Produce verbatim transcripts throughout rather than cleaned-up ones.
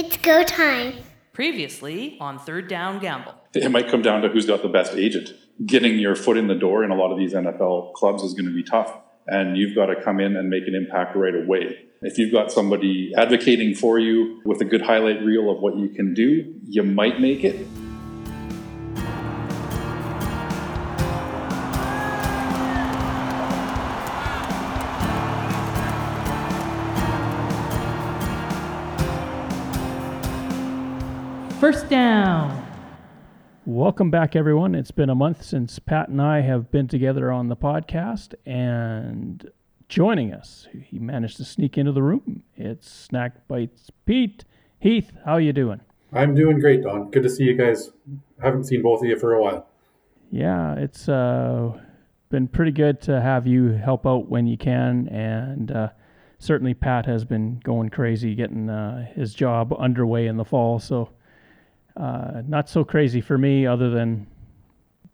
It's go time. Previously on Third Down Gamble. It might come down to who's got the best agent. Getting your foot in the door in a lot of these N F L clubs is going to be tough, and you've got to come in and make an impact right away. If you've got somebody advocating for you with a good highlight reel of what you can do, you might make it. First down. Welcome back, everyone. It's been a month since Pat and I have been together on the podcast, and joining us, he managed to sneak into the room. It's Snack Bites Pete. Heath, how you doing? I'm doing great, Don. Good to see you guys. I haven't seen both of you for a while. Yeah, it's uh, been pretty good to have you help out when you can, and uh, certainly Pat has been going crazy getting uh, his job underway in the fall, so... Uh, not so crazy for me other than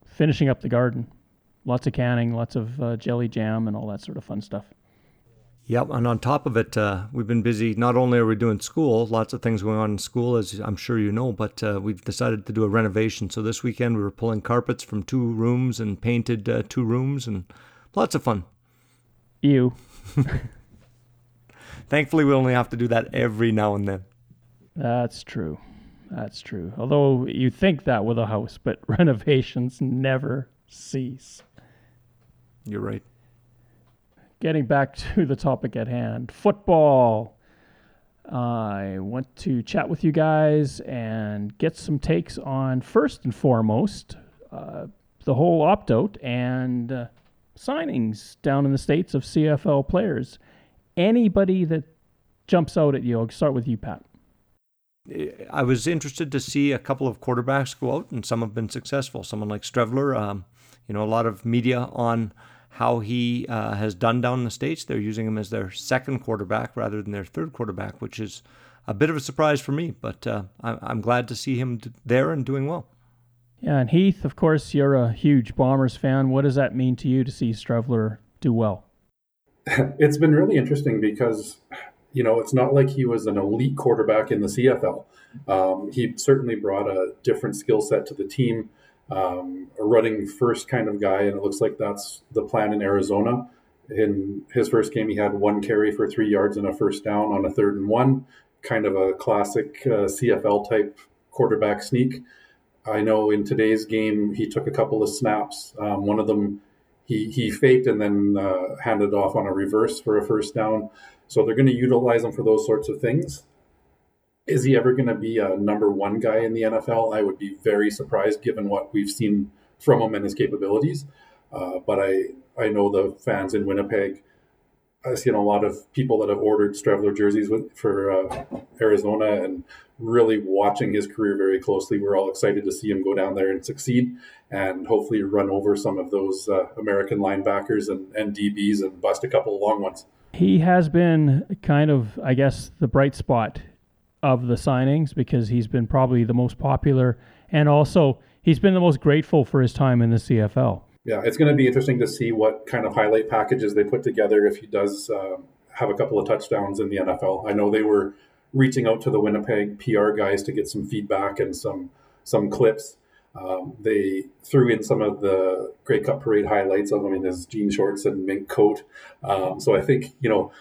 finishing up the garden. Lots of canning, lots of uh, jelly jam and all that sort of fun stuff. Yep, and on top of it, uh, we've been busy. Not only are we doing school, lots of things going on in school, as I'm sure you know, but uh, we've decided to do a renovation. So this weekend we were pulling carpets from two rooms and painted uh, two rooms and lots of fun. Ew. Thankfully, we only have to do that every now and then. That's true. That's true. Although you think that with a house, but renovations never cease. You're right. Getting back to the topic at hand, football. I want to chat with you guys and get some takes on, first and foremost, uh, the whole opt-out and uh, signings down in the States of C F L players. Anybody that jumps out at you, I'll start with you, Pat. I was interested to see a couple of quarterbacks go out, and some have been successful. Someone like Streveler, um, you know, a lot of media on how he uh, has done down in the States. They're using him as their second quarterback rather than their third quarterback, which is a bit of a surprise for me, but uh, I'm glad to see him there and doing well. Yeah, and Heath, of course, you're a huge Bombers fan. What does that mean to you to see Streveler do well? It's been really interesting because... You know, it's not like he was an elite quarterback in the C F L. Um, he certainly brought a different skill set to the team, um, a running first kind of guy, and it looks like that's the plan in Arizona. In his first game, he had one carry for three yards and a first down on a third and one, kind of a classic uh, C F L-type quarterback sneak. I know in today's game, he took a couple of snaps. Um, one of them he, he faked and then uh, handed off on a reverse for a first down. So they're going to utilize him for those sorts of things. Is he ever going to be a number one guy in the N F L? I would be very surprised given what we've seen from him and his capabilities. Uh, but I, I know the fans in Winnipeg, I've seen a lot of people that have ordered Streveler jerseys with, for uh, Arizona and really watching his career very closely. We're all excited to see him go down there and succeed and hopefully run over some of those uh, American linebackers and, and D Bs and bust a couple of long ones. He has been kind of, I guess, the bright spot of the signings because he's been probably the most popular, and also he's been the most grateful for his time in the C F L. Yeah, it's going to be interesting to see what kind of highlight packages they put together if he does uh, have a couple of touchdowns in the N F L. I know they were reaching out to the Winnipeg P R guys to get some feedback and some some clips. Um, they threw in some of the Grey Cup parade highlights of him in his jean shorts and mink coat. Um, so I think, you know,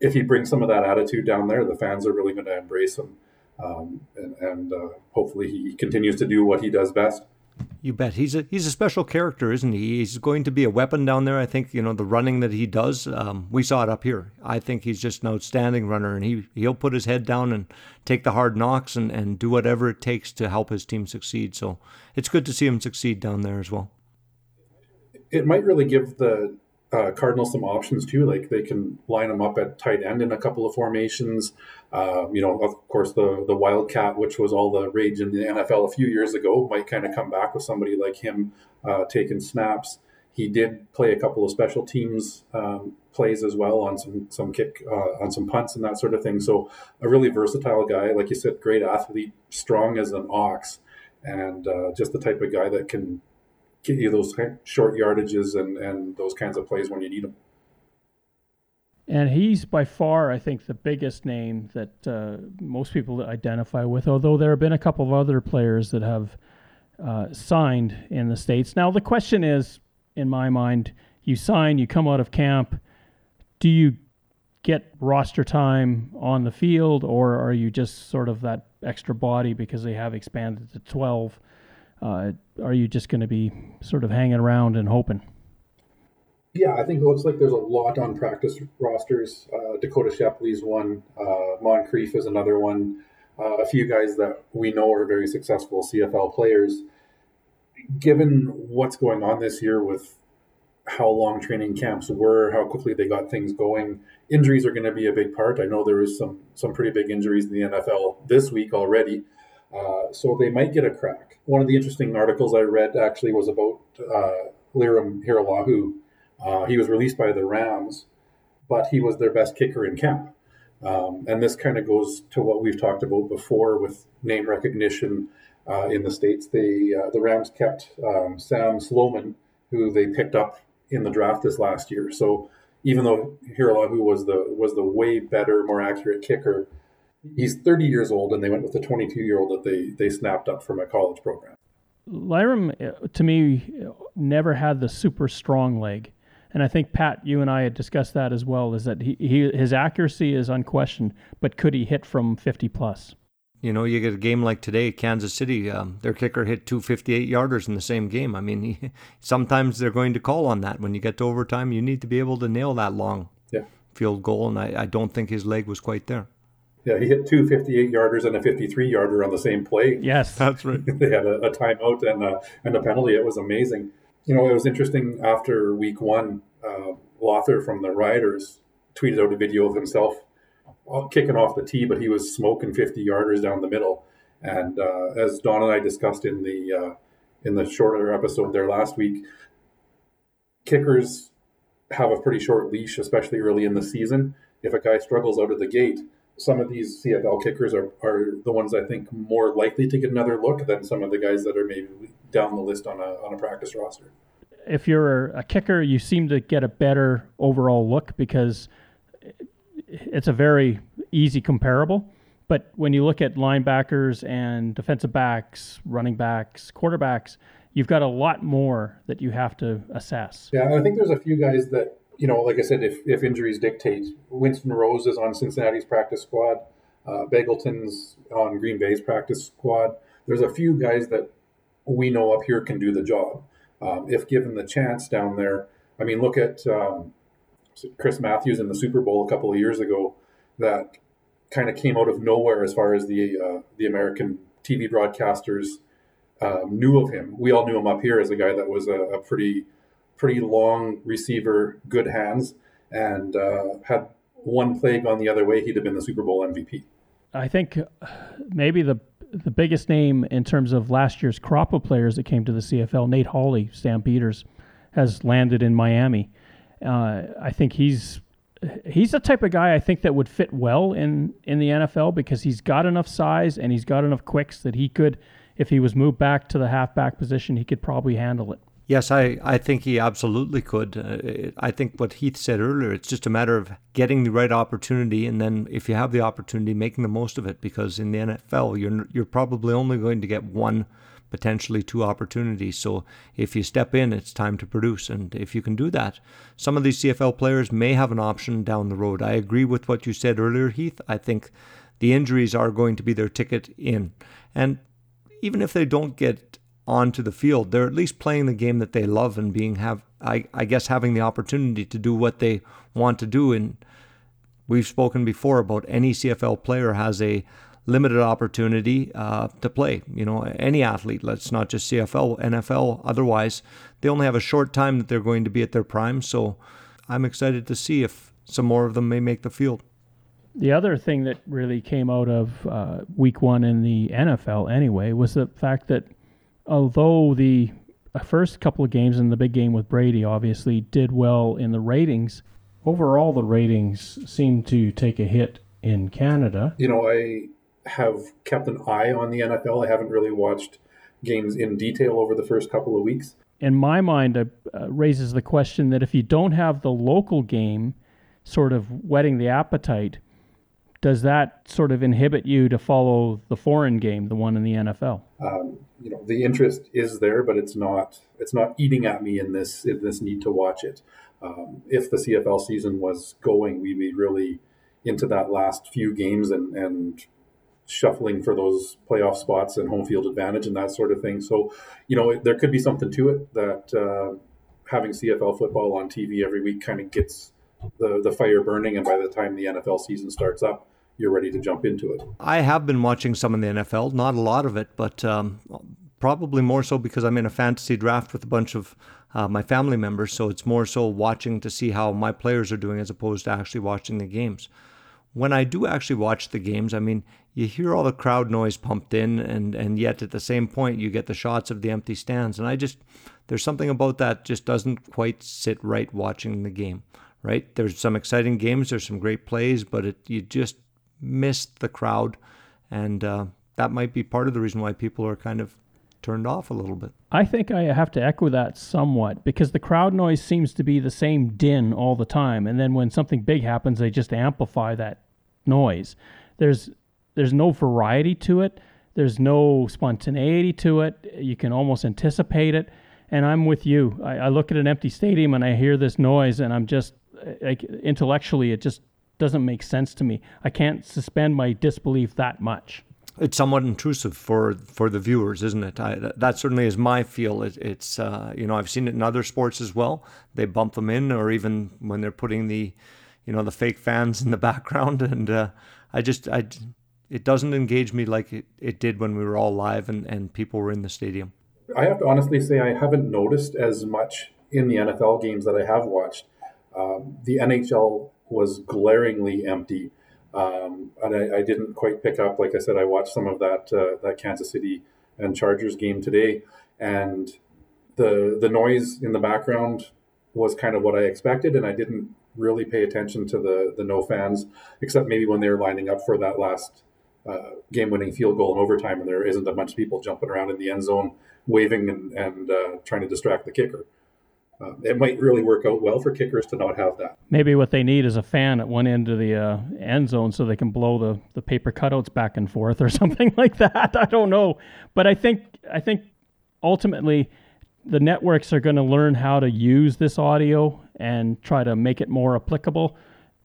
if he brings some of that attitude down there, the fans are really going to embrace him. Um, and and uh, hopefully he continues to do what he does best. You bet. He's a he's a special character, isn't he? He's going to be a weapon down there. I think, you know, the running that he does, um, we saw it up here. I think he's just an outstanding runner, and he, he'll put his head down and take the hard knocks and, and do whatever it takes to help his team succeed. So it's good to see him succeed down there as well. It might really give the uh, Cardinals some options, too. Like, they can line him up at tight end in a couple of formations. Uh, you know, of course, the the Wildcat, which was all the rage in the N F L a few years ago, might kind of come back with somebody like him uh, taking snaps. He did play a couple of special teams um, plays as well on some some kick, uh, on some punts and that sort of thing. So a really versatile guy, like you said, great athlete, strong as an ox, and uh, just the type of guy that can get you those short yardages and, and those kinds of plays when you need them. And he's by far, I think, the biggest name that uh, most people identify with, although there have been a couple of other players that have uh, signed in the States. Now, the question is, in my mind, you sign, you come out of camp, do you get roster time on the field, or are you just sort of that extra body because they have expanded to twelve? Uh, are you just going to be sort of hanging around and hoping? Yeah, I think it looks like there's a lot on practice rosters. Uh, Dakota Shepley's one. Uh, Moncrief is another one. Uh, a few guys that we know are very successful C F L players. Given what's going on this year with how long training camps were, how quickly they got things going, injuries are going to be a big part. I know there was some, some pretty big injuries in the N F L this week already, uh, so they might get a crack. One of the interesting articles I read actually was about uh, Lirim Hajrullahu. Uh, he was released by the Rams, but he was their best kicker in camp. Um, and this kind of goes to what we've talked about before with name recognition uh, in the States. They, uh, the Rams kept um, Sam Sloman, who they picked up in the draft this last year. So even though Hajrullahu was the was the way better, more accurate kicker, he's thirty years old, and they went with the twenty-two-year-old that they, they snapped up from a college program. Lirim, to me, never had the super strong leg. And I think, Pat, you and I had discussed that as well, is that he, he his accuracy is unquestioned, but could he hit from fifty plus? You know, you get a game like today, Kansas City, um, their kicker hit two fifty-eight-yarders in the same game. I mean, he, sometimes they're going to call on that. When you get to overtime, you need to be able to nail that long yeah. field goal, and I, I don't think his leg was quite there. Yeah, he hit two fifty-eight-yarders and a fifty-three-yarder on the same play. Yes, that's right. They had a, a timeout and a, and a penalty. It was amazing. You know, it was interesting after week one, uh, Lothar from the Riders tweeted out a video of himself kicking off the tee, but he was smoking fifty-yarders down the middle. And uh, as Don and I discussed in the uh, in the shorter episode there last week, kickers have a pretty short leash, especially early in the season. If a guy struggles out of the gate, some of these C F L kickers are, are the ones I think more likely to get another look than some of the guys that are maybe down the list on a on a practice roster. If you're a kicker, you seem to get a better overall look because it's a very easy comparable. But when you look at linebackers and defensive backs, running backs, quarterbacks, you've got a lot more that you have to assess. Yeah, and I think there's a few guys that, you know, like I said, if, if injuries dictate, Winston Rose is on Cincinnati's practice squad. Uh, Bagleton's on Green Bay's practice squad. There's a few guys that we know up here can do the job. Um, if given the chance down there, I mean, look at um, Chris Matthews in the Super Bowl a couple of years ago that kind of came out of nowhere as far as the uh, the American T V broadcasters uh, knew of him. We all knew him up here as a guy that was a, a pretty... pretty long receiver, good hands, and uh, had one play gone the other way, he'd have been the Super Bowl M V P. I think maybe the the biggest name in terms of last year's crop of players that came to the C F L, Nate Hawley, Sam Peters, has landed in Miami. Uh, I think he's he's the type of guy I think that would fit well in, in the N F L because he's got enough size and he's got enough quicks that he could, if he was moved back to the halfback position, he could probably handle it. Yes, I, I think he absolutely could. Uh, I think what Heath said earlier, it's just a matter of getting the right opportunity, and then if you have the opportunity, making the most of it, because in the N F L, you're you're probably only going to get one, potentially two opportunities. So if you step in, it's time to produce, and if you can do that, some of these C F L players may have an option down the road. I agree with what you said earlier, Heath. I think the injuries are going to be their ticket in, and even if they don't get onto the field, they're at least playing the game that they love and being have I, I guess having the opportunity to do what they want to do. And we've spoken before about any C F L player has a limited opportunity uh, to play. You know, any athlete, let's not just C F L, N F L, otherwise, they only have a short time that they're going to be at their prime. So I'm excited to see if some more of them may make the field. The other thing that really came out of uh, week one in the N F L anyway was the fact that although the first couple of games and the big game with Brady obviously did well in the ratings, overall the ratings seem to take a hit in Canada. You know, I have kept an eye on the N F L. I haven't really watched games in detail over the first couple of weeks. In my mind, it uh, raises the question that if you don't have the local game, sort of whetting the appetite, does that sort of inhibit you to follow the foreign game, the one in the N F L? Um, you know, the interest is there, but it's not it's not eating at me in this in this need to watch it. Um, if the C F L season was going, we'd be really into that last few games and and shuffling for those playoff spots and home field advantage and that sort of thing. So, you know, there could be something to it that uh, having C F L football on T V every week kind of gets the, the fire burning. And by the time the N F L season starts up, you're ready to jump into it. I have been watching some in the N F L, not a lot of it, but um, probably more so because I'm in a fantasy draft with a bunch of uh, my family members. So it's more so watching to see how my players are doing as opposed to actually watching the games. When I do actually watch the games, I mean, you hear all the crowd noise pumped in, and, and yet at the same point, you get the shots of the empty stands. And I just, there's something about that just doesn't quite sit right watching the game, right? There's some exciting games, there's some great plays, but it, you just miss the crowd. And uh, that might be part of the reason why people are kind of turned off a little bit. I think I have to echo that somewhat, because the crowd noise seems to be the same din all the time. And then when something big happens, they just amplify that noise. There's there's no variety to it. There's no spontaneity to it. You can almost anticipate it. And I'm with you. I, I look at an empty stadium and I hear this noise, and I'm just, like, intellectually, it just doesn't make sense to me. I can't suspend my disbelief that much. It's somewhat intrusive for, for the viewers, isn't it? I, that certainly is my feel. It, it's, uh, you know, I've seen it in other sports as well. They bump them in, or even when they're putting the, you know, the fake fans in the background. And uh, I just, I, it doesn't engage me like it, it did when we were all live and, and people were in the stadium. I have to honestly say I haven't noticed as much in the N F L games that I have watched. Um, the N H L was glaringly empty. Um, and I, I didn't quite pick up, like I said, I watched some of that uh, that Kansas City and Chargers game today, and the the noise in the background was kind of what I expected, and I didn't really pay attention to the the no fans, except maybe when they were lining up for that last uh, game-winning field goal in overtime, and there isn't a bunch of people jumping around in the end zone, waving and, and uh, trying to distract the kicker. Uh, it might really work out well for kickers to not have that. Maybe what they need is a fan at one end of the uh, end zone so they can blow the, the paper cutouts back and forth or something like that. I don't know. But I think I think ultimately the networks are going to learn how to use this audio and try to make it more applicable.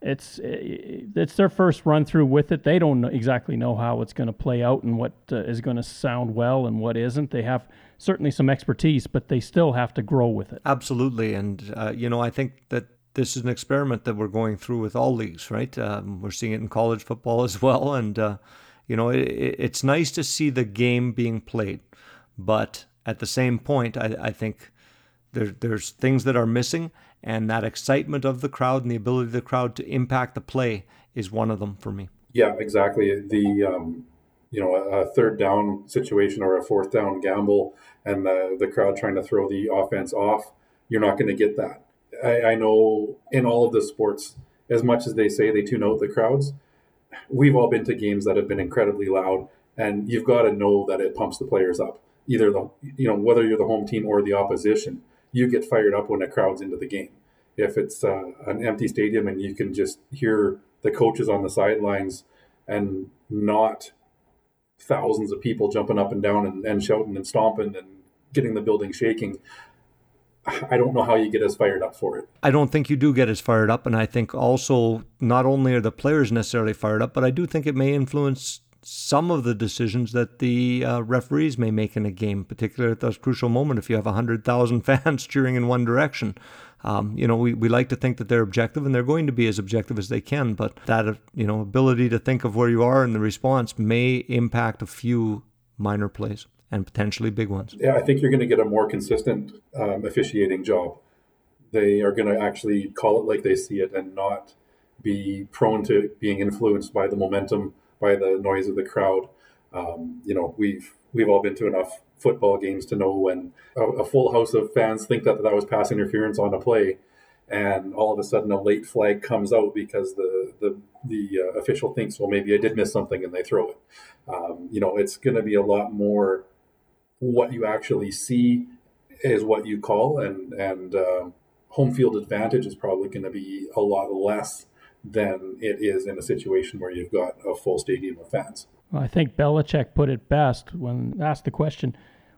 It's it's their first run through with it. They don't exactly know how it's going to play out and what uh, is going to sound well and what isn't. They have certainly some expertise, but they still have to grow with it. Absolutely. And, uh, you know, I think that this is an experiment that we're going through with all leagues, right? Um, we're seeing it in college football as well. And, uh, you know, it, it's nice to see the game being played. But at the same point, I, I think there, there's things that are missing. And that excitement of the crowd and the ability of the crowd to impact the play is one of them for me. Yeah, exactly. The, um, you know, a, a third down situation or a fourth down gamble and the, the crowd trying to throw the offense off, you're not going to get that. I, I know in all of the sports, as much as they say they tune out the crowds, we've all been to games that have been incredibly loud, and you've got to know that it pumps the players up, either the, you know, whether you're the home team or the opposition. You get fired up when the crowd's into the game. If it's uh, an empty stadium and you can just hear the coaches on the sidelines and not thousands of people jumping up and down and, and shouting and stomping and getting the building shaking, I don't know how you get as fired up for it. I don't think you do get as fired up. And I think also not only are the players necessarily fired up, but I do think it may influence some of the decisions that the uh, referees may make in a game, particularly at this crucial moment, if you have one hundred thousand fans cheering in one direction. Um, you know, we, we like to think that they're objective, and they're going to be as objective as they can, but that, you know, ability to think of where you are and the response may impact a few minor plays and potentially big ones. Yeah, I think you're going to get a more consistent um, officiating job. They are going to actually call it like they see it and not be prone to being influenced by the momentum, by the noise of the crowd. Um, you know, we've we've all been to enough football games to know when a, a full house of fans think that that was pass interference on a play, and all of a sudden a late flag comes out because the the, the uh, official thinks, well, maybe I did miss something, and they throw it. Um, you know, it's going to be a lot more what you actually see is what you call, and, and uh, home field advantage is probably going to be a lot less than it is in a situation where you've got a full stadium of fans. Well, I think Belichick put it best when asked the question,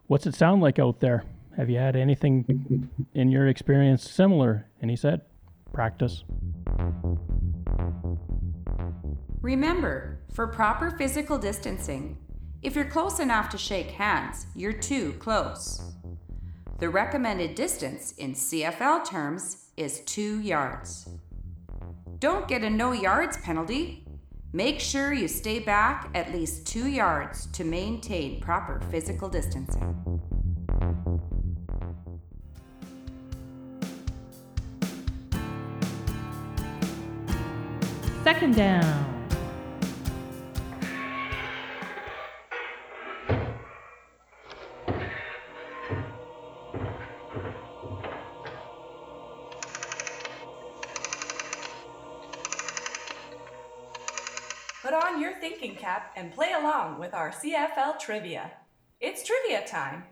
what's it sound like out there? Have you had anything in your experience similar? And he said, practice. Remember, for proper physical distancing, if you're close enough to shake hands, you're too close. The recommended distance in C F L terms is two yards. Don't get a no yards penalty. Make sure you stay back at least two yards to maintain proper physical distancing. Second down. Put on your thinking cap and play along with our C F L trivia. It's trivia time.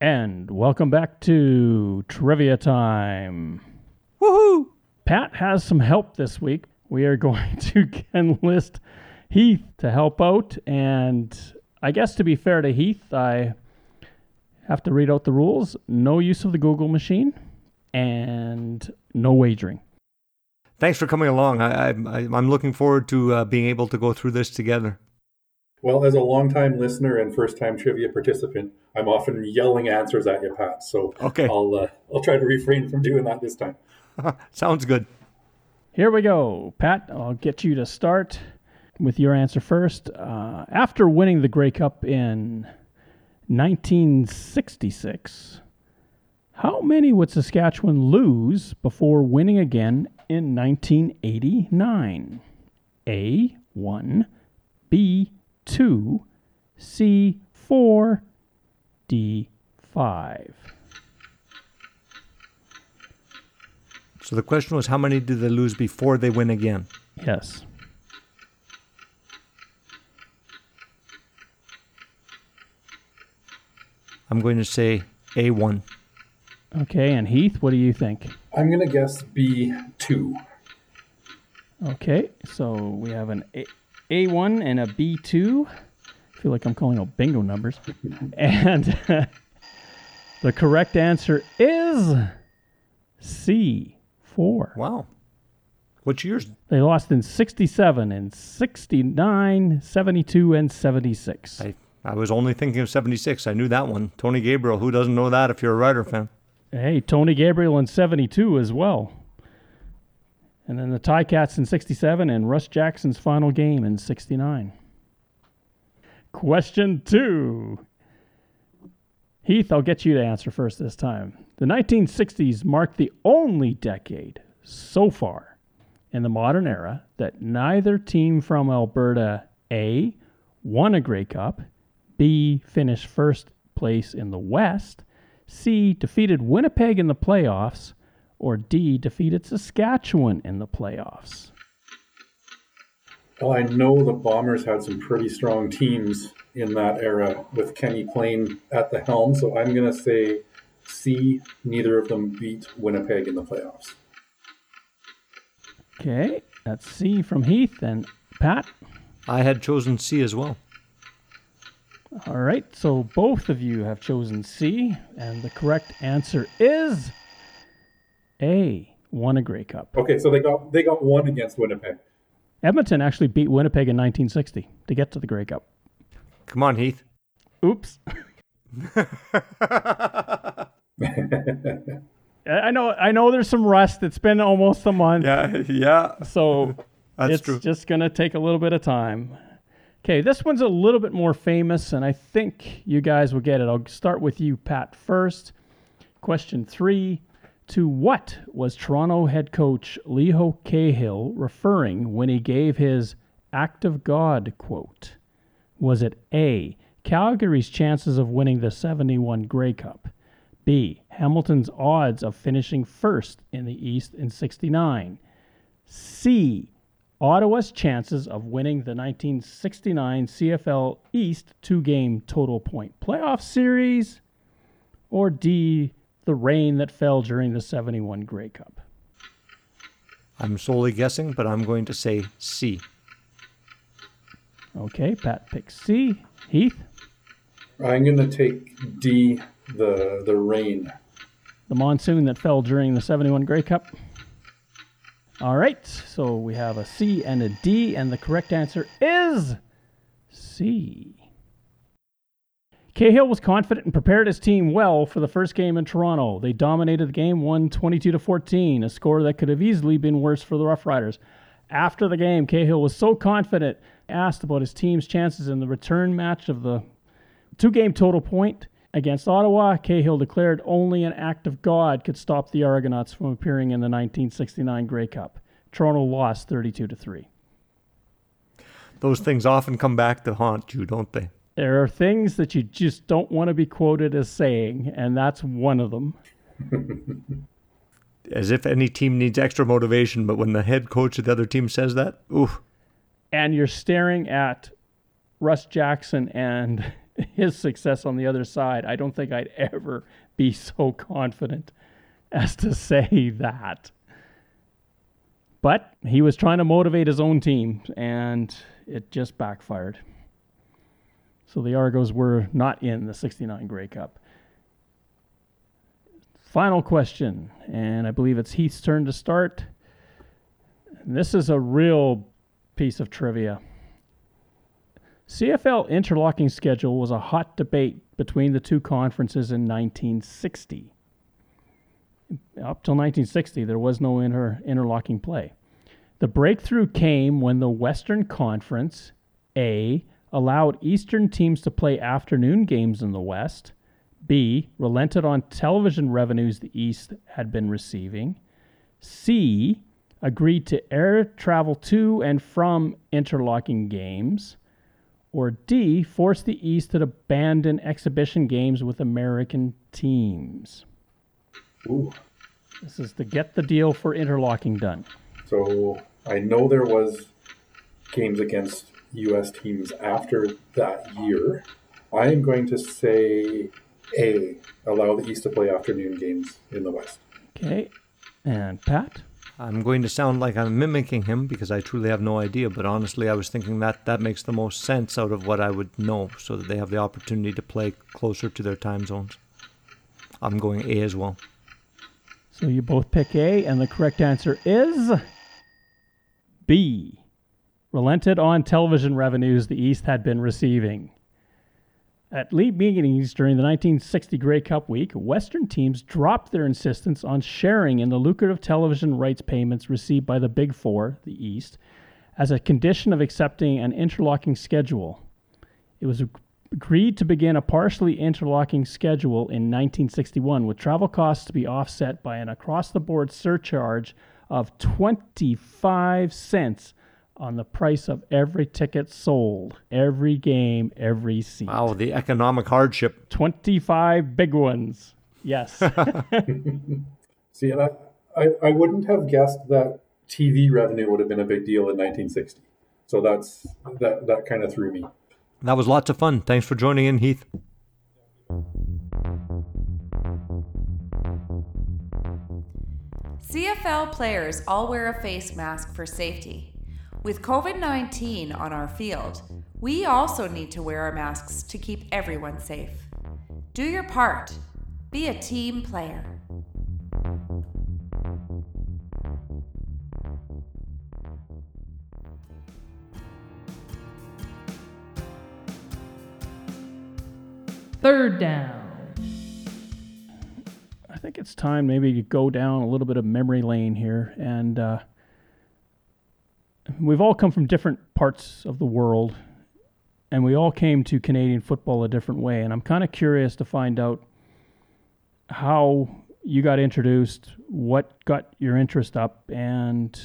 And welcome back to Trivia Time. Woohoo! Pat has some help this week. We are going to enlist Heath to help out. And I guess to be fair to Heath, I have to read out the rules. No use of the Google machine and no wagering. Thanks for coming along. I, I, I'm looking forward to uh, being able to go through this together. Well, as a longtime listener and first-time trivia participant, I'm often yelling answers at you, Pat. So okay. I'll, uh, I'll try to refrain from doing that this time. Sounds good. Here we go. Pat, I'll get you to start with your answer first. Uh, after winning the Grey Cup in nineteen sixty-six, how many would Saskatchewan lose before winning again in nineteen eighty-nine? A, one, B, two, C, four, D, five. So the question was, how many do they lose before they win again? Yes. I'm going to say A one. Okay, and Heath, what do you think? I'm going to guess B two. Okay, so we have an A- A1 and a B two. I feel like I'm calling out bingo numbers. And the correct answer is C. Four. Wow. What years? They lost in sixty-seven and sixty-nine, seventy-two, and seventy-six. I, I was only thinking of seventy-six. I knew that one. Tony Gabriel. Who doesn't know that if you're a Rider fan? Hey, Tony Gabriel in seventy-two as well. And then the Ticats in sixty-seven and Russ Jackson's final game in sixty-nine. Question two. Heath, I'll get you to answer first this time. The nineteen sixties marked the only decade so far in the modern era that neither team from Alberta A, won a Grey Cup, B, finished first place in the West, C, defeated Winnipeg in the playoffs, or D, defeated Saskatchewan in the playoffs. Well, I know the Bombers had some pretty strong teams in that era with Kenny Plain at the helm, so I'm going to say C, neither of them beat Winnipeg in the playoffs. Okay, that's C from Heath and Pat. I had chosen C as well. All right, so both of you have chosen C, and the correct answer is A, won a Grey Cup. Okay, so they got they got one against Winnipeg. Edmonton actually beat Winnipeg in nineteen sixty to get to the Grey Cup. Come on, Heath. Oops. I know I know there's some rust. It's been almost a month. Yeah, yeah. So That's it's true. Just going to take a little bit of time. Okay, this one's a little bit more famous, and I think you guys will get it. I'll start with you, Pat, first. Question three. To what was Toronto head coach Leo Cahill referring when he gave his act of God quote? Was it A, Calgary's chances of winning the seventy-one Grey Cup, B, Hamilton's odds of finishing first in the East in sixty-nine, C, Ottawa's chances of winning the nineteen sixty-nine C F L East two-game total point playoff series, or D, the rain that fell during the seventy-one Grey Cup? I'm solely guessing, but I'm going to say C. Okay, Pat picks C. Heath? I'm going to take D, the the rain. The monsoon that fell during the seventy-one Grey Cup. All right, so we have a C and a D, and the correct answer is C. Cahill was confident and prepared his team well for the first game in Toronto. They dominated the game, won twenty-two to fourteen, a score that could have easily been worse for the Rough Riders. After the game, Cahill was so confident, asked about his team's chances in the return match of the two-game total point against Ottawa. Cahill declared only an act of God could stop the Argonauts from appearing in the nineteen sixty-nine Grey Cup. Toronto lost thirty-two to three. Those things often come back to haunt you, don't they? There are things that you just don't want to be quoted as saying, and that's one of them. As if any team needs extra motivation, but when the head coach of the other team says that, oof. And you're staring at Russ Jackson and his success on the other side. I don't think I'd ever be so confident as to say that. But he was trying to motivate his own team, and it just backfired. So the Argos were not in the sixty-nine Grey Cup. Final question, and I believe it's Heath's turn to start. And this is a real piece of trivia. C F L interlocking schedule was a hot debate between the two conferences in nineteen sixty. Up till nineteen sixty, there was no inter- interlocking play. The breakthrough came when the Western Conference, A, allowed Eastern teams to play afternoon games in the West, B, relented on television revenues the East had been receiving, C, agreed to air travel to and from interlocking games, or D, forced the East to abandon exhibition games with American teams. Ooh. This is to get the deal for interlocking done. So I know there was games against U S teams after that year. I am going to say A, allow the East to play afternoon games in the West. Okay. And Pat? I'm going to sound like I'm mimicking him because I truly have no idea, but honestly I was thinking that that makes the most sense out of what I would know, so that they have the opportunity to play closer to their time zones. I'm going A as well. So you both pick A, and the correct answer is B. Relented on television revenues the East had been receiving. At league meetings during the nineteen sixty Grey Cup week, Western teams dropped their insistence on sharing in the lucrative television rights payments received by the Big Four, the East, as a condition of accepting an interlocking schedule. It was agreed to begin a partially interlocking schedule in nineteen sixty-one, with travel costs to be offset by an across-the-board surcharge of twenty-five cents on the price of every ticket sold, every game, every seat. Wow, the economic hardship. twenty-five big ones. Yes. See, and I, I, I wouldn't have guessed that T V revenue would have been a big deal in nineteen sixty. So that's that, that kind of threw me. That was lots of fun. Thanks for joining in, Heath. C F L players all wear a face mask for safety. With covid nineteen on our field, we also need to wear our masks to keep everyone safe. Do your part. Be a team player. Third down. I think it's time maybe to go down a little bit of memory lane here and... Uh, We've all come from different parts of the world, and we all came to Canadian football a different way. And I'm kind of curious to find out how you got introduced, what got your interest up, and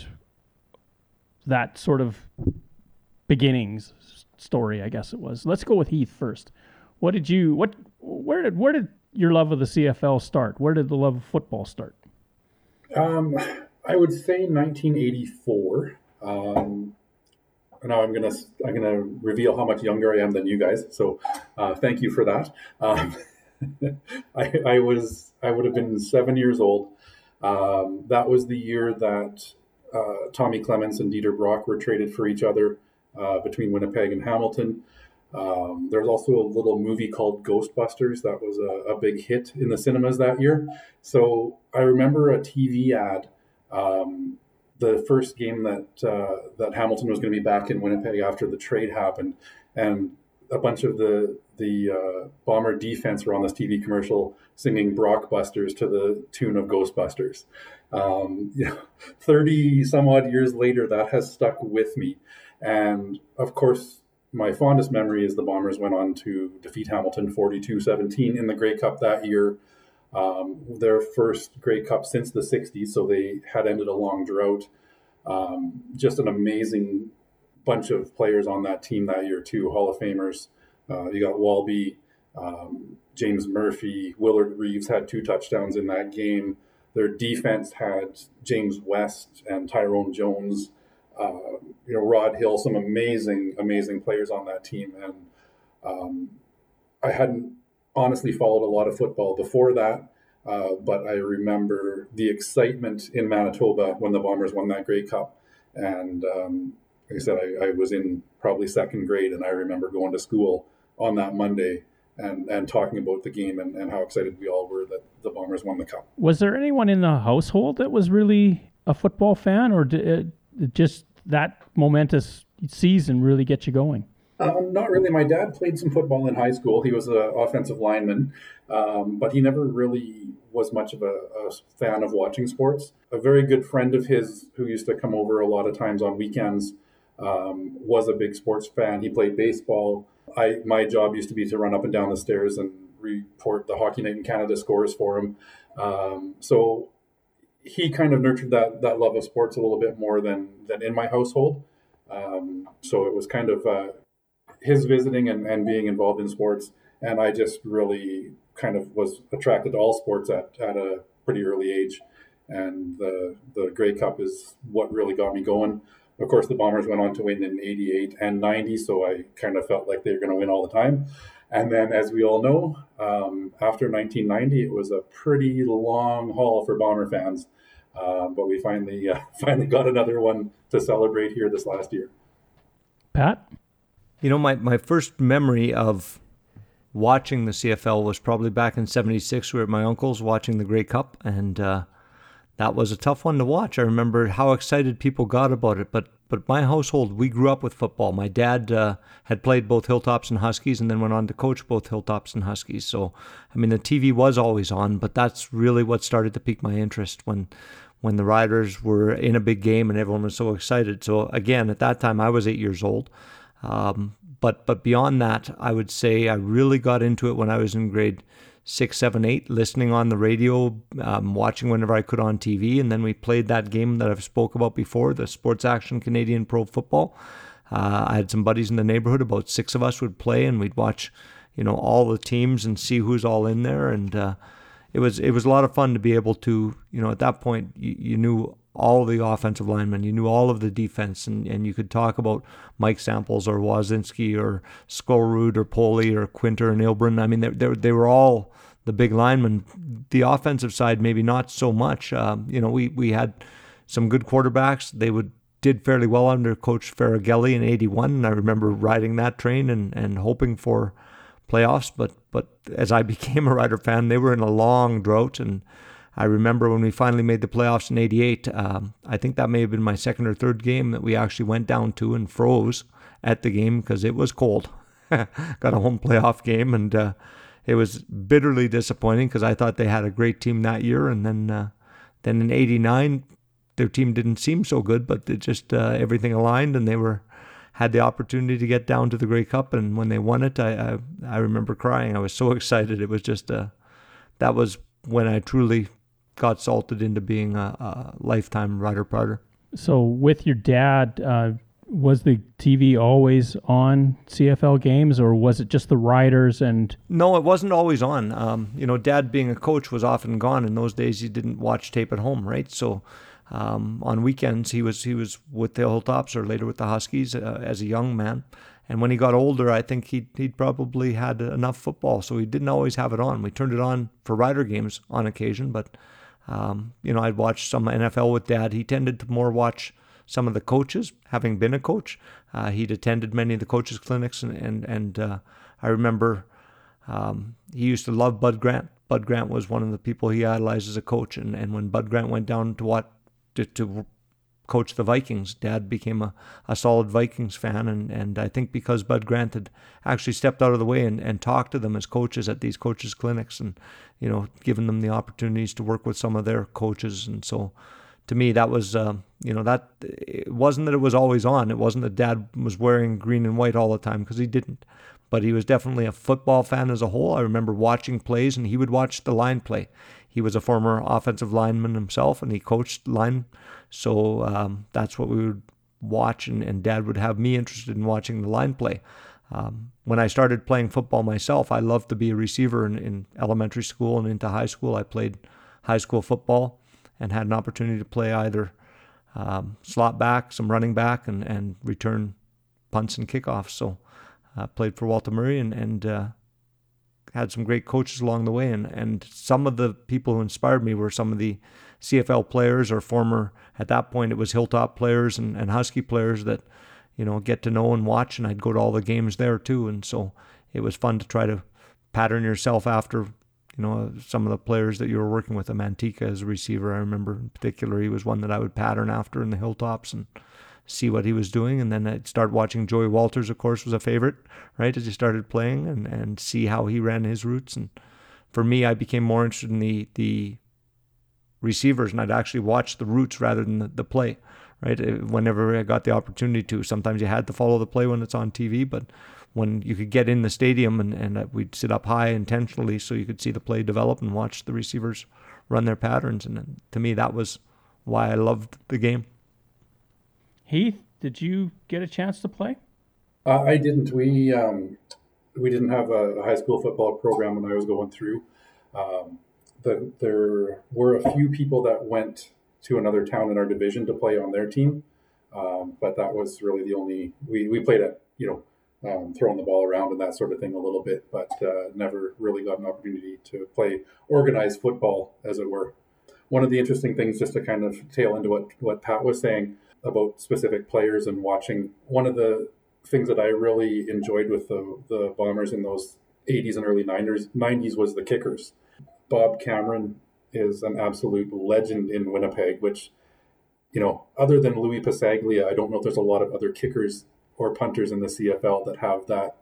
that sort of beginnings story, I guess it was. Let's go with Heath first. What did you, what, where did, where did your love of the C F L start? Where did the love of football start? Um, I would say nineteen eighty-four. Um, now I'm gonna I'm gonna reveal how much younger I am than you guys. So uh, thank you for that. Um, I, I was I would have been seven years old. Um, that was the year that uh, Tommy Clements and Dieter Brock were traded for each other uh, between Winnipeg and Hamilton. Um, there's also a little movie called Ghostbusters that was a, a big hit in the cinemas that year. So I remember a T V ad, um, the first game that uh, that Hamilton was going to be back in Winnipeg after the trade happened, and a bunch of the the uh, Bomber defense were on this T V commercial singing Brockbusters to the tune of Ghostbusters. Um, you know, thirty some odd years later, that has stuck with me, and of course, my fondest memory is the Bombers went on to defeat Hamilton forty-two seventeen in the Grey Cup that year, um, their first Grey Cup since the sixties, so they had ended a long drought. Um, just an amazing bunch of players on that team that year too, Hall of Famers. Uh, you got Walby, um, James Murphy, Willard Reeves had two touchdowns in that game. Their defense had James West and Tyrone Jones. Uh, you know, Rod Hill, some amazing, amazing players on that team. And um, I hadn't honestly followed a lot of football before that, uh, but I remember the excitement in Manitoba when the Bombers won that Grey Cup. And um, like I said, I, I was in probably second grade, and I remember going to school on that Monday and, and talking about the game and, and how excited we all were that the Bombers won the Cup. Was there anyone in the household that was really a football fan, or did it... just that momentous season really get you going? Um, not really. My dad played some football in high school. He was an offensive lineman, um, but he never really was much of a, a fan of watching sports. A very good friend of his who used to come over a lot of times on weekends um, was a big sports fan. He played baseball. I, my job used to be to run up and down the stairs and report the Hockey Night in Canada scores for him. Um, so he kind of nurtured that that love of sports a little bit more than than in my household. Um, so it was kind of uh, his visiting and, and being involved in sports. And I just really kind of was attracted to all sports at, at a pretty early age. And the, the Grey Cup is what really got me going. Of course, the Bombers went on to win in eighty-eight and ninety, so I kind of felt like they were going to win all the time. And then, as we all know, um, after nineteen ninety, it was a pretty long haul for Bomber fans. Uh, but we finally uh, finally got another one to celebrate here this last year. Pat? You know, my, my first memory of watching the C F L was probably back in seventy-six. We were at my uncle's watching the Grey Cup, and uh, that was a tough one to watch. I remember how excited people got about it, but But my household, we grew up with football. My dad uh, had played both Hilltops and Huskies and then went on to coach both Hilltops and Huskies. So, I mean, the T V was always on, but that's really what started to pique my interest when when the Riders were in a big game and everyone was so excited. So, again, at that time, I was eight years old. Um, but but beyond that, I would say I really got into it when I was in grade six, seven, eight, listening on the radio, um, watching whenever I could on T V. And then we played that game that I've spoke about before, the Sports Action Canadian Pro Football. Uh, I had some buddies in the neighborhood, about six of us would play, and we'd watch, you know, all the teams and see who's all in there. And uh, it was it was a lot of fun to be able to, you know, at that point, you, you knew all the offensive linemen, you knew all of the defense, and, and you could talk about Mike Samples or Wozinski or Skorud or Poley or Quinter and Ilbrun. I mean, they, they, they were all the big linemen. The offensive side, maybe not so much. Um, you know, we, we had some good quarterbacks. They would did fairly well under Coach Faragelli in eighty-one, and I remember riding that train and, and hoping for playoffs. But, but as I became a Rider fan, they were in a long drought, and I remember when we finally made the playoffs in eighty-eight, um, I think that may have been my second or third game that we actually went down to and froze at the game because it was cold. Got a home playoff game, and uh, it was bitterly disappointing because I thought they had a great team that year. And then uh, then in eighty-nine, their team didn't seem so good, but it just uh, everything aligned, and they were had the opportunity to get down to the Grey Cup. And when they won it, I, I, I remember crying. I was so excited. It was just, uh, that was when I truly got salted into being a, a lifetime Rider Prider. So with your dad, uh, was the T V always on C F L games, or was it just the Riders? And no, it wasn't always on. Um, you know, Dad being a coach was often gone. In those days, he didn't watch tape at home, right? So um, on weekends, he was he was with the Hilltops or later with the Huskies uh, as a young man. And when he got older, I think he'd, he'd probably had enough football, so he didn't always have it on. We turned it on for Rider games on occasion, but, um, you know, I'd watch some N F L with Dad. He tended to more watch some of the coaches, having been a coach. Uh, he'd attended many of the coaches' clinics, and, and, and uh, I remember um, he used to love Bud Grant. Bud Grant was one of the people he idolized as a coach, and, and when Bud Grant went down to what to, to coach the Vikings, Dad became a, a solid Vikings fan, and, and I think because Bud Grant had actually stepped out of the way and, and talked to them as coaches at these coaches' clinics, and, you know, given them the opportunities to work with some of their coaches. And so to me, that was, uh, you know, that it wasn't that it was always on. It wasn't that Dad was wearing green and white all the time, because he didn't. But he was definitely a football fan as a whole. I remember watching plays, and he would watch the line play. He was a former offensive lineman himself, and he coached line. So um, that's what we would watch, and, and Dad would have me interested in watching the line play. Um, when I started playing football myself, I loved to be a receiver in, in elementary school and into high school. I played high school football and had an opportunity to play either um, slot back, some running back, and, and return punts and kickoffs. So I uh, played for Walter Murray and, and uh, had some great coaches along the way. And, and some of the people who inspired me were some of the C F L players or former, at that point it was Hilltop players and, and Husky players that, you know, get to know and watch. And I'd go to all the games there too. And so it was fun to try to pattern yourself after, you know, some of the players that you were working with. Mantica as a receiver, I remember in particular, he was one that I would pattern after in the Hilltops and see what he was doing. And then I'd start watching Joey Walters, of course, was a favorite, right, as he started playing, and, and see how he ran his routes. And for me, I became more interested in the, the receivers, and I'd actually watch the routes rather than the, the play, right? Whenever I got the opportunity to. Sometimes you had to follow the play when it's on T V, but when you could get in the stadium and, and we'd sit up high intentionally so you could see the play develop and watch the receivers run their patterns. And then, to me, that was why I loved the game. Heath, did you get a chance to play? Uh, I didn't. We um, we didn't have a high school football program when I was going through. Um, the, there were a few people that went to another town in our division to play on their team, um, but that was really the only. We, we played at, you know, Um, throwing the ball around and that sort of thing a little bit, but uh, never really got an opportunity to play organized football, as it were. One of the interesting things, just to kind of tail into what, what Pat was saying about specific players and watching, one of the things that I really enjoyed with the, the Bombers in those eighties and early nineties was the kickers. Bob Cameron is an absolute legend in Winnipeg, which, you know, other than Louis Pisaglia, I don't know if there's a lot of other kickers or punters in the C F L that have that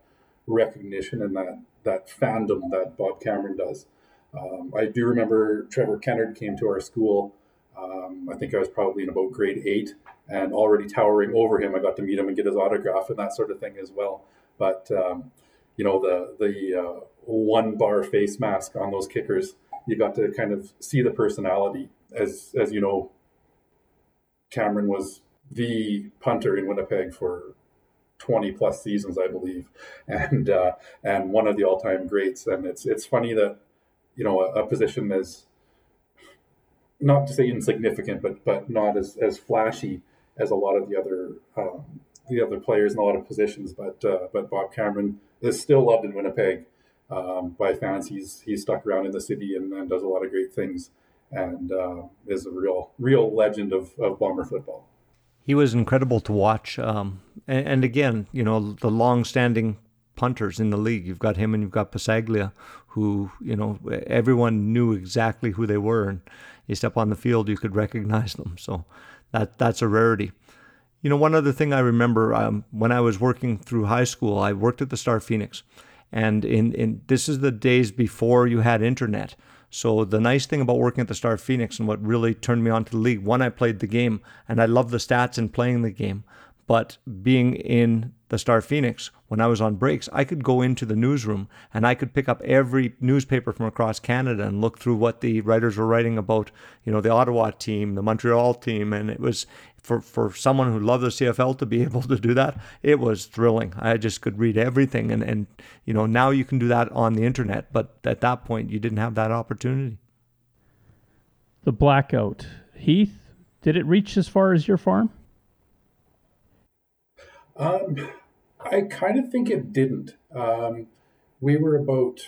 recognition and that, that fandom that Bob Cameron does. Um, I do remember Trevor Kennard came to our school. Um, I think I was probably in about grade eight, and already towering over him, I got to meet him and get his autograph and that sort of thing as well. But, um, you know, the, the uh, one bar face mask on those kickers, you got to kind of see the personality. As, as you know, Cameron was the punter in Winnipeg for twenty plus seasons, I believe, and uh, and one of the all-time greats. And it's it's funny that, you know, a, a position as, not to say insignificant, but but not as, as flashy as a lot of the other um, the other players in a lot of positions. But uh, but Bob Cameron is still loved in Winnipeg um, by fans. He's he's stuck around in the city and, and does a lot of great things, and uh, is a real real legend of, of Bomber football. He was incredible to watch. Um, and, and again, you know, the long-standing punters in the league. You've got him and you've got Pisaglia, who, you know, everyone knew exactly who they were. And you step on the field, you could recognize them. So that that's a rarity. You know, one other thing I remember, um, when I was working through high school, I worked at the Star Phoenix. And in, in this is the days before you had internet. So the nice thing about working at the Star Phoenix and what really turned me on to the league, one, I played the game, and I loved the stats in playing the game. But being in the Star Phoenix, when I was on breaks, I could go into the newsroom and I could pick up every newspaper from across Canada and look through what the writers were writing about, you know, the Ottawa team, the Montreal team. And it was, for, for someone who loved the C F L to be able to do that, it was thrilling. I just could read everything. And, and you know, now you can do that on the internet. But at that point, you didn't have that opportunity. The blackout. Heath, did it reach as far as your farm? Um, I kind of think it didn't. Um, we were about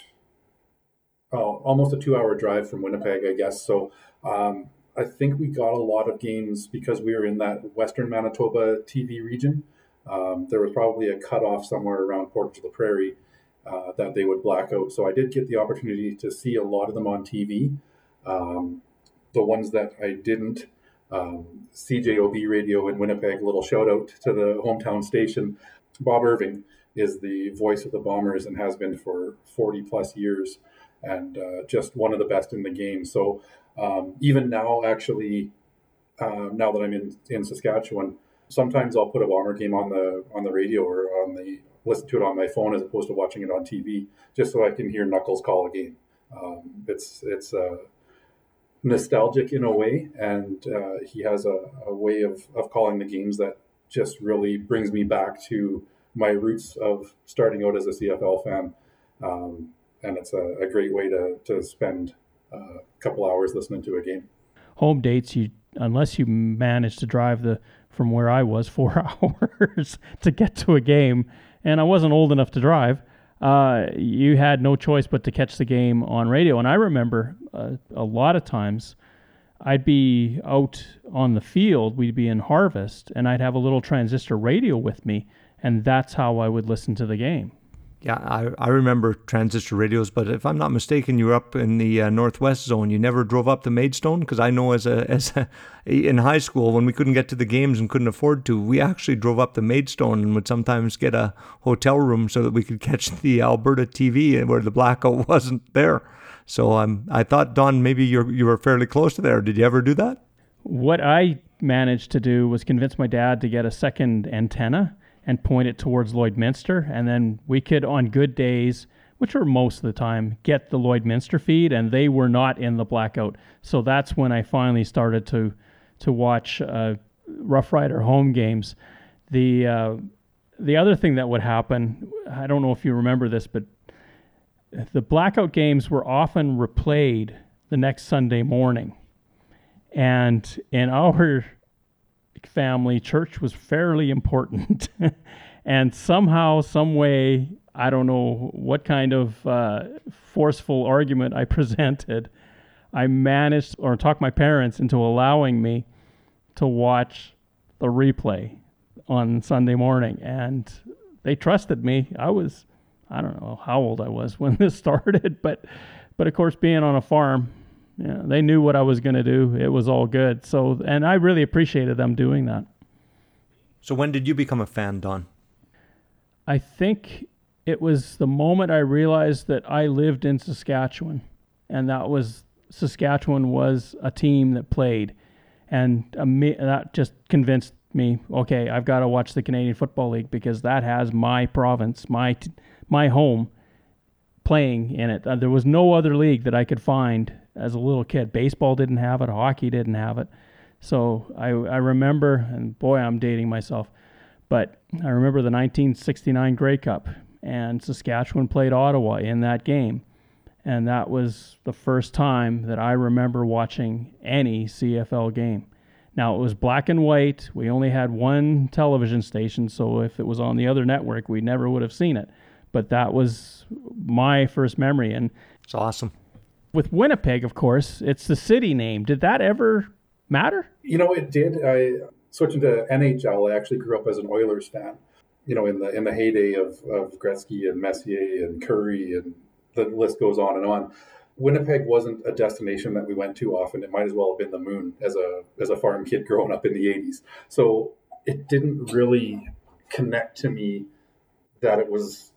oh, almost a two-hour drive from Winnipeg, I guess. So um, I think we got a lot of games because we were in that Western Manitoba T V region. Um, there was probably a cutoff somewhere around Portage of the Prairie uh, that they would black out. So I did get the opportunity to see a lot of them on T V. Um, the ones that I didn't, um, C J O B Radio in Winnipeg, little shout out to the hometown station. Bob Irving is the voice of the Bombers and has been for forty plus years and uh, just one of the best in the game. So um, even now, actually, uh, now that I'm in, in Saskatchewan, sometimes I'll put a Bomber game on the on the radio or on the listen to it on my phone as opposed to watching it on T V, just so I can hear Knuckles call a game. Um, it's it's uh, nostalgic in a way, and uh, he has a, a way of, of calling the games that just really brings me back to my roots of starting out as a C F L fan. Um, and it's a, a great way to, to spend a couple hours listening to a game. Home dates, you unless you manage to drive the from where I was four hours to get to a game, and I wasn't old enough to drive, uh, you had no choice but to catch the game on radio. And I remember uh, a lot of times I'd be out on the field, we'd be in harvest, and I'd have a little transistor radio with me, and that's how I would listen to the game. Yeah, I, I remember transistor radios, but if I'm not mistaken, you were up in the uh, Northwest Zone. You never drove up to Maidstone? Because I know as a, as a, in high school, when we couldn't get to the games and couldn't afford to, we actually drove up to Maidstone and would sometimes get a hotel room so that we could catch the Alberta T V where the blackout wasn't there. So um, I thought, Don, maybe you're, you were fairly close to there. Did you ever do that? What I managed to do was convince my dad to get a second antenna and point it towards Lloydminster, and then we could, on good days, which are most of the time, get the Lloydminster feed, and they were not in the blackout. So that's when I finally started to to watch uh, Rough Rider home games. The uh, the other thing that would happen, I don't know if you remember this, but the blackout games were often replayed the next Sunday morning. And in our family, church was fairly important, and somehow, some way, I don't know what kind of uh, forceful argument I presented, I managed or talked my parents into allowing me to watch the replay on Sunday morning, and they trusted me. I was, I don't know how old I was when this started, but but of course, being on a farm, yeah, they knew what I was going to do. It was all good. So, and I really appreciated them doing that. So when did you become a fan, Don? I think it was the moment I realized that I lived in Saskatchewan, and that was Saskatchewan was a team that played, and that just convinced me, okay, I've got to watch the Canadian Football League because that has my province, my my home playing in it. There was no other league that I could find as a little kid. Baseball didn't have it. Hockey didn't have it. So I, I remember, and boy, I'm dating myself, but I remember the nineteen sixty-nine Grey Cup, and Saskatchewan played Ottawa in that game. And that was the first time that I remember watching any C F L game. Now, it was black and white. We only had one television station, so if it was on the other network, we never would have seen it. But that was my first memory. And it's awesome. With Winnipeg, of course, it's the city name. Did that ever matter? You know, it did. I switching to N H L, I actually grew up as an Oilers fan. You know, in the in the heyday of, of Gretzky and Messier and Curry, and the list goes on and on. Winnipeg wasn't a destination that we went to often. It might as well have been the moon as a as a farm kid growing up in the eighties. So it didn't really connect to me that it was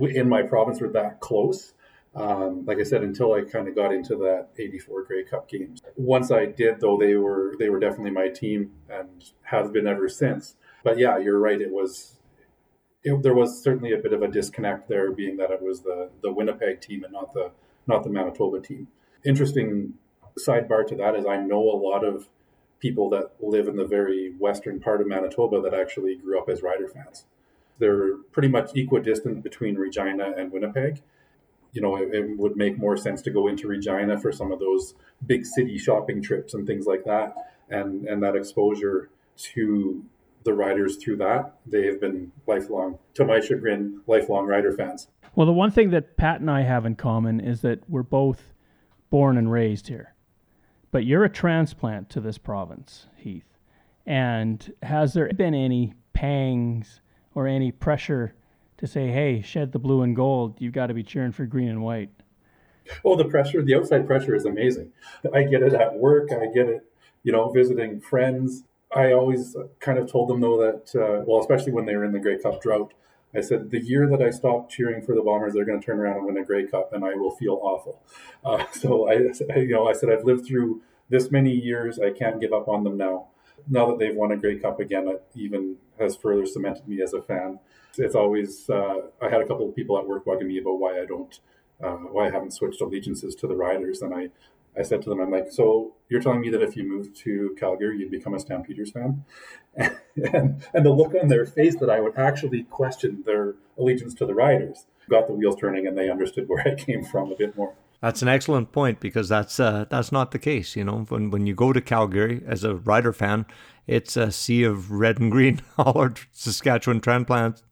in my province or that close. Um, like I said, until I kind of got into that eighty-four Grey Cup games. Once I did, though, they were they were definitely my team and have been ever since. But yeah, you're right. It was it, there was certainly a bit of a disconnect there, being that it was the the Winnipeg team and not the not the Manitoba team. Interesting sidebar to that is I know a lot of people that live in the very western part of Manitoba that actually grew up as Rider fans. They're pretty much equidistant between Regina and Winnipeg. You know, it, it would make more sense to go into Regina for some of those big city shopping trips and things like that. And and that exposure to the Riders through that. They have been lifelong, to my chagrin, lifelong Rider fans. Well, the one thing that Pat and I have in common is that we're both born and raised here. But you're a transplant to this province, Heath. And has there been any pangs or any pressure to say, hey, shed the blue and gold, you've got to be cheering for green and white? Oh, the pressure, the outside pressure is amazing. I get it at work. I get it, you know, visiting friends. I always kind of told them, though, that, uh, well, especially when they were in the Grey Cup drought, I said, the year that I stop cheering for the Bombers, they're going to turn around and win a Grey Cup, and I will feel awful. Uh, so, I, you know, I said, I've lived through this many years. I can't give up on them now. Now that they've won a Grey Cup again, it even has further cemented me as a fan. It's always, uh, I had a couple of people at work bugging me about why I don't, uh, why I haven't switched allegiances to the Riders. And I, I said to them, I'm like, so you're telling me that if you moved to Calgary, you'd become a Stampeders fan? And, and, and the look on their face that I would actually question their allegiance to the Riders got the wheels turning, and they understood where I came from a bit more. That's an excellent point, because that's uh, that's not the case. You know, when when you go to Calgary as a Rider fan, it's a sea of red and green. All our Saskatchewan transplants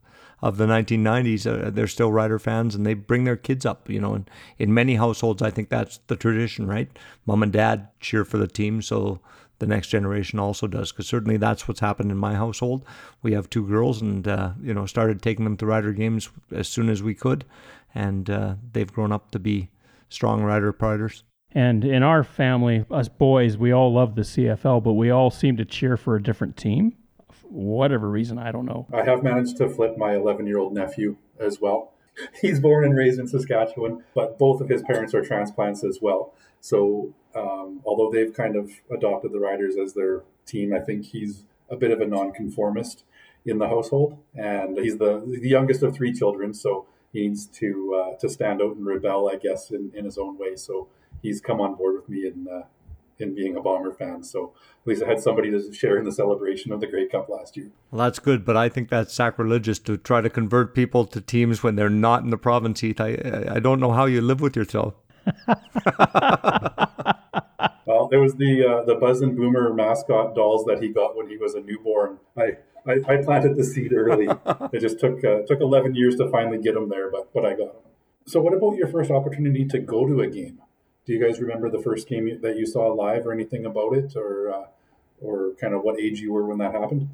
of the nineteen nineties, uh, they're still Rider fans, and they bring their kids up, you know. And in many households, I think that's the tradition, right? Mom and dad cheer for the team, so the next generation also does, because certainly that's what's happened in my household. We have two girls, and, uh, you know, started taking them to Rider games as soon as we could, and uh, they've grown up to be strong Rider priders. And in our family, us boys, we all love the C F L, but we all seem to cheer for a different team. For whatever reason, I don't know. I have managed to flip my eleven-year-old nephew as well. He's born and raised in Saskatchewan, but both of his parents are transplants as well. So um, although they've kind of adopted the Riders as their team, I think he's a bit of a nonconformist in the household. And he's the, the youngest of three children, so he needs to uh, to stand out and rebel, I guess, in, in his own way. So he's come on board with me in uh, in being a Bomber fan. So at least I had somebody to share in the celebration of the Grey Cup last year. Well, that's good, but I think that's sacrilegious to try to convert people to teams when they're not in the province, Heath. I, I don't know how you live with yourself. Well, there was the uh, the Buzz and Boomer mascot dolls that he got when he was a newborn. I I, I planted the seed early. It just took uh, took eleven years to finally get him there, but but I got him. So, what about your first opportunity to go to a game? Do you guys remember the first game that you saw live, or anything about it, or uh, or kind of what age you were when that happened?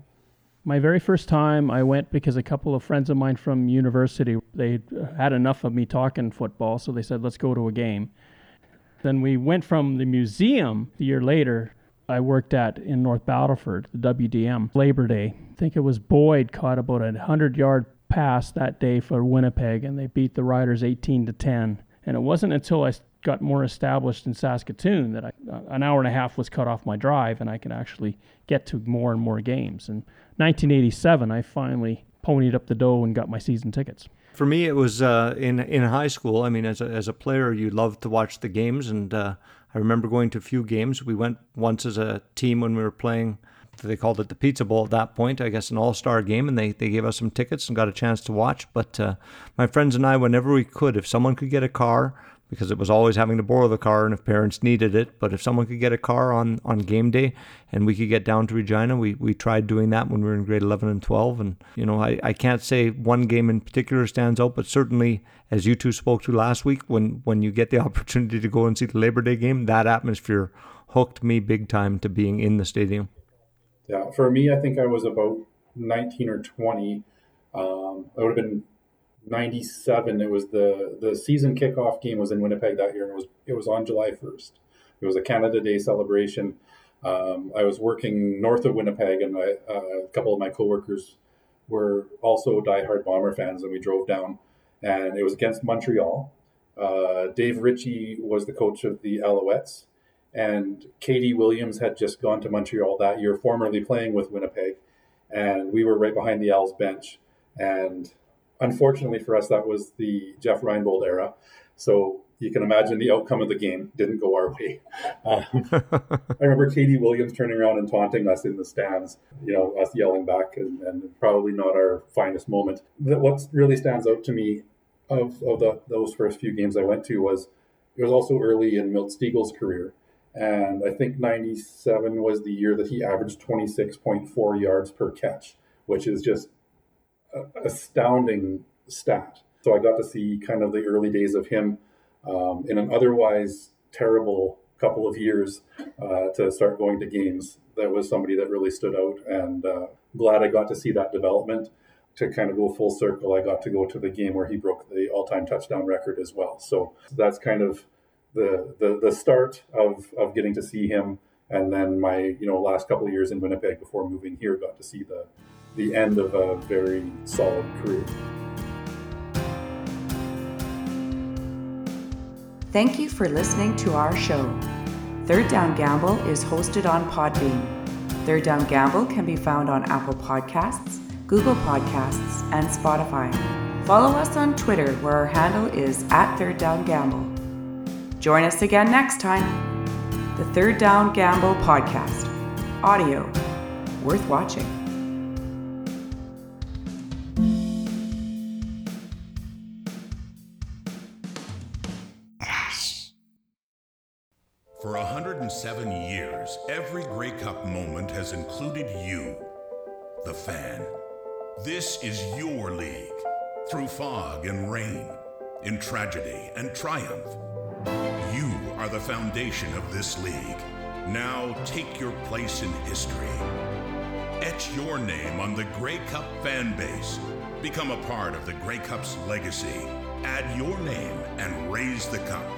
My very first time, I went because a couple of friends of mine from university, they had enough of me talking football, so they said, "Let's go to a game." Then we went from the museum the year later. I worked at in North Battleford, the W D M, Labor Day. I think it was Boyd caught about a hundred-yard pass that day for Winnipeg, and they beat the Riders eighteen to ten. And it wasn't until I got more established in Saskatoon that I, uh, an hour and a half was cut off my drive, and I could actually get to more and more games. In nineteen eighty-seven, I finally ponied up the dough and got my season tickets. For me, it was uh, in in high school. I mean, as a, as a player, you loved to watch the games, and uh, I remember going to a few games. We went once as a team when we were playing, they called it the Pizza Bowl at that point, I guess an all-star game, and they, they gave us some tickets and got a chance to watch. But uh, my friends and I, whenever we could, if someone could get a car, because it was always having to borrow the car and if parents needed it, but if someone could get a car on, on game day and we could get down to Regina, we, we tried doing that when we were in grade eleven and twelve. And, you know, I, I can't say one game in particular stands out, but certainly, as you two spoke to last week, when, when you get the opportunity to go and see the Labor Day game, that atmosphere hooked me big time to being in the stadium. Yeah, for me, I think I was about nineteen or twenty. Um, I would have been ninety-seven. It was the the season kickoff game was in Winnipeg that year, and it was it was on July first. It was a Canada Day celebration. Um, I was working north of Winnipeg, and I, uh, a couple of my coworkers were also diehard Bomber fans, and we drove down, and it was against Montreal. Uh, Dave Ritchie was the coach of the Alouettes, and Katie Williams had just gone to Montreal that year, formerly playing with Winnipeg, and we were right behind the Owls bench, and unfortunately for us, that was the Jeff Reinbold era. So you can imagine the outcome of the game didn't go our way. Um, I remember Katie Williams turning around and taunting us in the stands, you know, us yelling back, and, and probably not our finest moment. What really stands out to me of, of the, those first few games I went to was it was also early in Milt Stiegel's career. And I think ninety-seven was the year that he averaged twenty-six point four yards per catch, which is just an astounding stat. So I got to see kind of the early days of him um, in an otherwise terrible couple of years uh, to start going to games. That was somebody that really stood out, and uh, glad I got to see that development. To kind of go full circle, I got to go to the game where he broke the all-time touchdown record as well. So that's kind of the the, the start of, of getting to see him. And then my you know last couple of years in Winnipeg before moving here, got to see the the end of a very solid career. Thank you for listening to our show. Third Down Gamble is hosted on Podbean. Third Down Gamble can be found on Apple Podcasts, Google Podcasts, and Spotify. Follow us on Twitter, where our handle is at Third Down Gamble. Join us again next time. The Third Down Gamble Podcast. Audio. Worth watching. For one hundred seven years, every Grey Cup moment has included you, the fan. This is your league. Through fog and rain, in tragedy and triumph, you are the foundation of this league. Now take your place in history. Etch your name on the Grey Cup fan base. Become a part of the Grey Cup's legacy. Add your name and raise the cup.